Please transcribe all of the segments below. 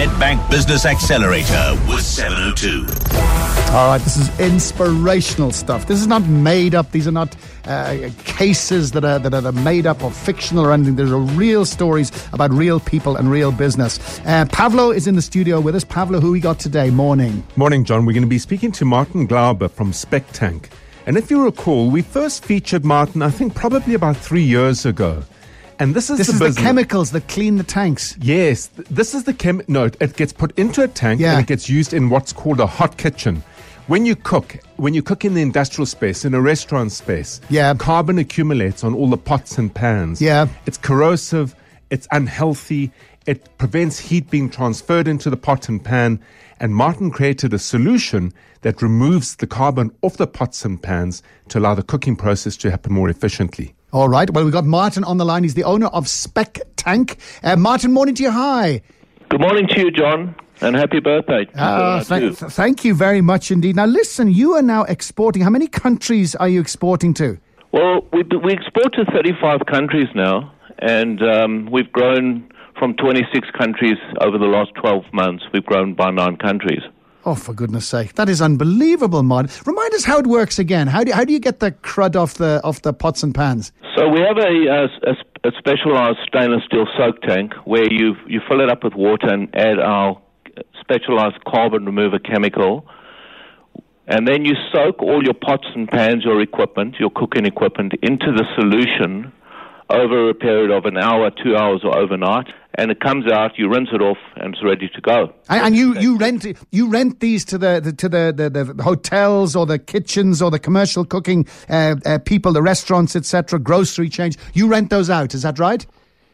NetBank Business Accelerator with 702. All right, this is inspirational stuff. This is not made up. These are not cases that are made up or fictional or anything. These are real stories about real people and real business. Pavlo is in the studio with us. Pavlo, who we got today? Morning. Morning, John. We're going to be speaking to Martin Glauber from Spectank. And if you recall, we first featured Martin, I think, probably about 3 years ago. And this is the chemicals that clean the tanks. Yes, this is the No, it gets put into a tank and it gets used in what's called a hot kitchen. When you cook in the industrial space, in a restaurant space, carbon accumulates on all the pots and pans. Yeah. It's corrosive. It's unhealthy. It prevents heat being transferred into the pot and pan. And Martin created a solution that removes the carbon off the pots and pans to allow the cooking process to happen more efficiently. All right. Well, we've got Martin on the line. He's the owner of Spectank. Martin, morning to you. Hi. Good morning to you, John. And happy birthday. Thank you very much indeed. Now, listen, you are now exporting. How many countries are you exporting to? Well, we export to 35 countries now. And we've grown from 26 countries over the last 12 months. We've grown by 9 countries. Oh, for goodness sake. That is unbelievable, Martin. Remind us how it works again. How do you get the crud off the pots and pans? So we have a specialized stainless steel soak tank where you fill it up with water and add our specialized carbon remover chemical. And then you soak all your pots and pans, your equipment, your cooking equipment, into the solution over a period of an hour, 2 hours, or overnight, and it comes out. You rinse it off, and it's ready to go. And you rent these to the hotels or the kitchens or the commercial cooking people, the restaurants, etc., grocery chains. You rent those out. Is that right?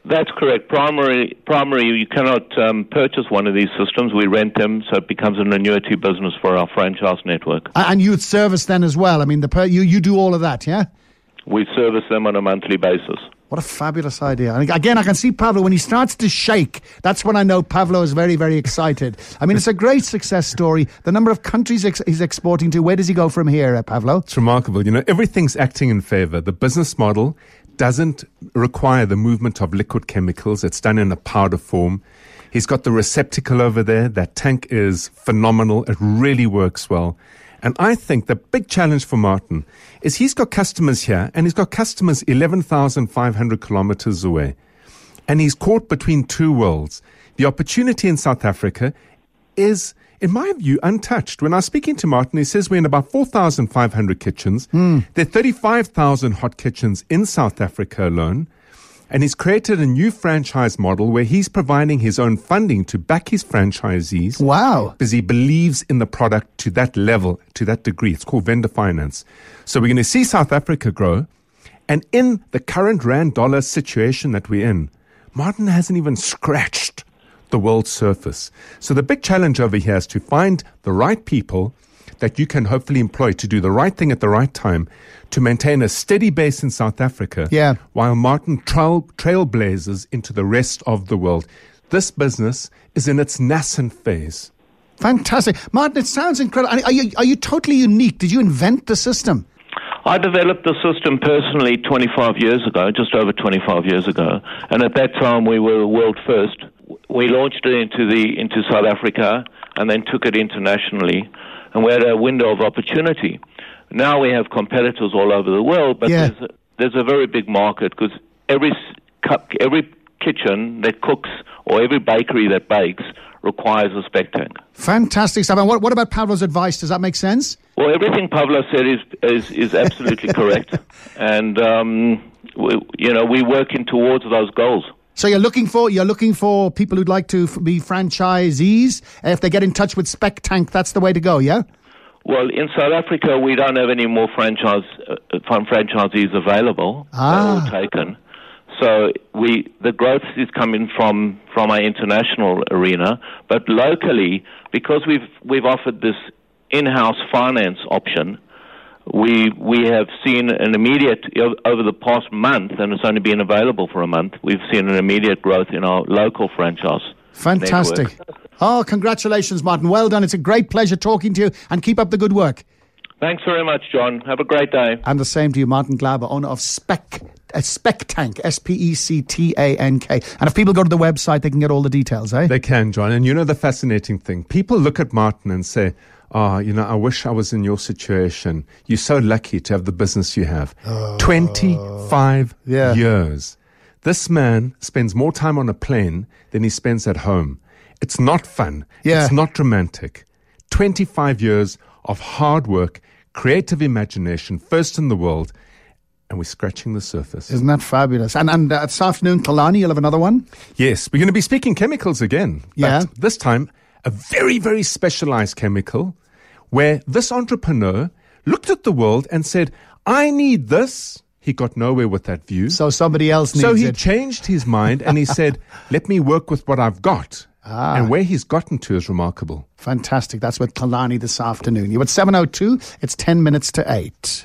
That's correct. Primary. You cannot purchase one of these systems. We rent them, so it becomes an annuity business for our franchise network. And you service them as well. I mean, you do all of that, yeah? We service them on a monthly basis. What a fabulous idea. And again, I can see Pavlo, when he starts to shake, that's when I know Pavlo is very, very excited. I mean, it's a great success story. The number of countries he's exporting to, where does he go from here, Pavlo? It's remarkable. You know, everything's acting in favor. The business model doesn't require the movement of liquid chemicals. It's done in a powder form. He's got the receptacle over there. That tank is phenomenal. It really works well. And I think the big challenge for Martin is he's got customers here, and he's got customers 11,500 kilometers away. And he's caught between two worlds. The opportunity in South Africa is, in my view, untouched. When I was speaking to Martin, he says we're in about 4,500 kitchens. There are 35,000 hot kitchens in South Africa alone. And he's created a new franchise model where he's providing his own funding to back his franchisees. Wow. Because he believes in the product to that level, to that degree. It's called vendor finance. So we're going to see South Africa grow. And in the current rand-dollar situation that we're in, Martin hasn't even scratched the world's surface. So the big challenge over here is to find the right people that you can hopefully employ to do the right thing at the right time to maintain a steady base in South Africa while Martin trailblazes into the rest of the world. This business is in its nascent phase. Fantastic. Martin, it sounds incredible. Are you totally unique? Did you invent the system? I developed the system personally 25 years ago, just over 25 years ago. And at that time, we were world first. We launched it into South Africa and then took it internationally. And we had a window of opportunity. Now we have competitors all over the world, but there's a very big market because every kitchen that cooks or every bakery that bakes requires a Spectank. Fantastic stuff. And what about Pavlo's advice? Does that make sense? Well, everything Pavlo said is absolutely correct. And, we're working towards those goals. So you're looking for people who'd like to be franchisees. If they get in touch with Spectank, that's the way to go, yeah? Well, in South Africa, we don't have any more franchisees available. They're all taken. So the growth is coming from our international arena, but locally, because we've offered this in-house finance option. We have seen an immediate, over the past month, and it's only been available for a month, we've seen an immediate growth in our local franchise. Fantastic. Network. Oh, congratulations, Martin. Well done. It's a great pleasure talking to you, and keep up the good work. Thanks very much, John. Have a great day. And the same to you, Martin Glauber, owner of Spectank. Spectank, S-P-E-C-T-A-N-K. And if people go to the website, they can get all the details, eh? They can, John. And you know the fascinating thing? People look at Martin and say, I wish I was in your situation. You're so lucky to have the business you have. 25 years. This man spends more time on a plane than he spends at home. It's not fun. Yeah. It's not romantic. 25 years of hard work, creative imagination, first in the world, and we're scratching the surface. Isn't that fabulous? And this afternoon, Kalani, you'll have another one? Yes, we're going to be speaking chemicals again. Yeah. But this time, a very, very specialized chemical where this entrepreneur looked at the world and said, I need this. He got nowhere with that view. So somebody else needs it. So he changed his mind and he said, let me work with what I've got. Ah. And where he's gotten to is remarkable. Fantastic. That's with Kalani this afternoon. You're at 7:02. It's 10 minutes to 8.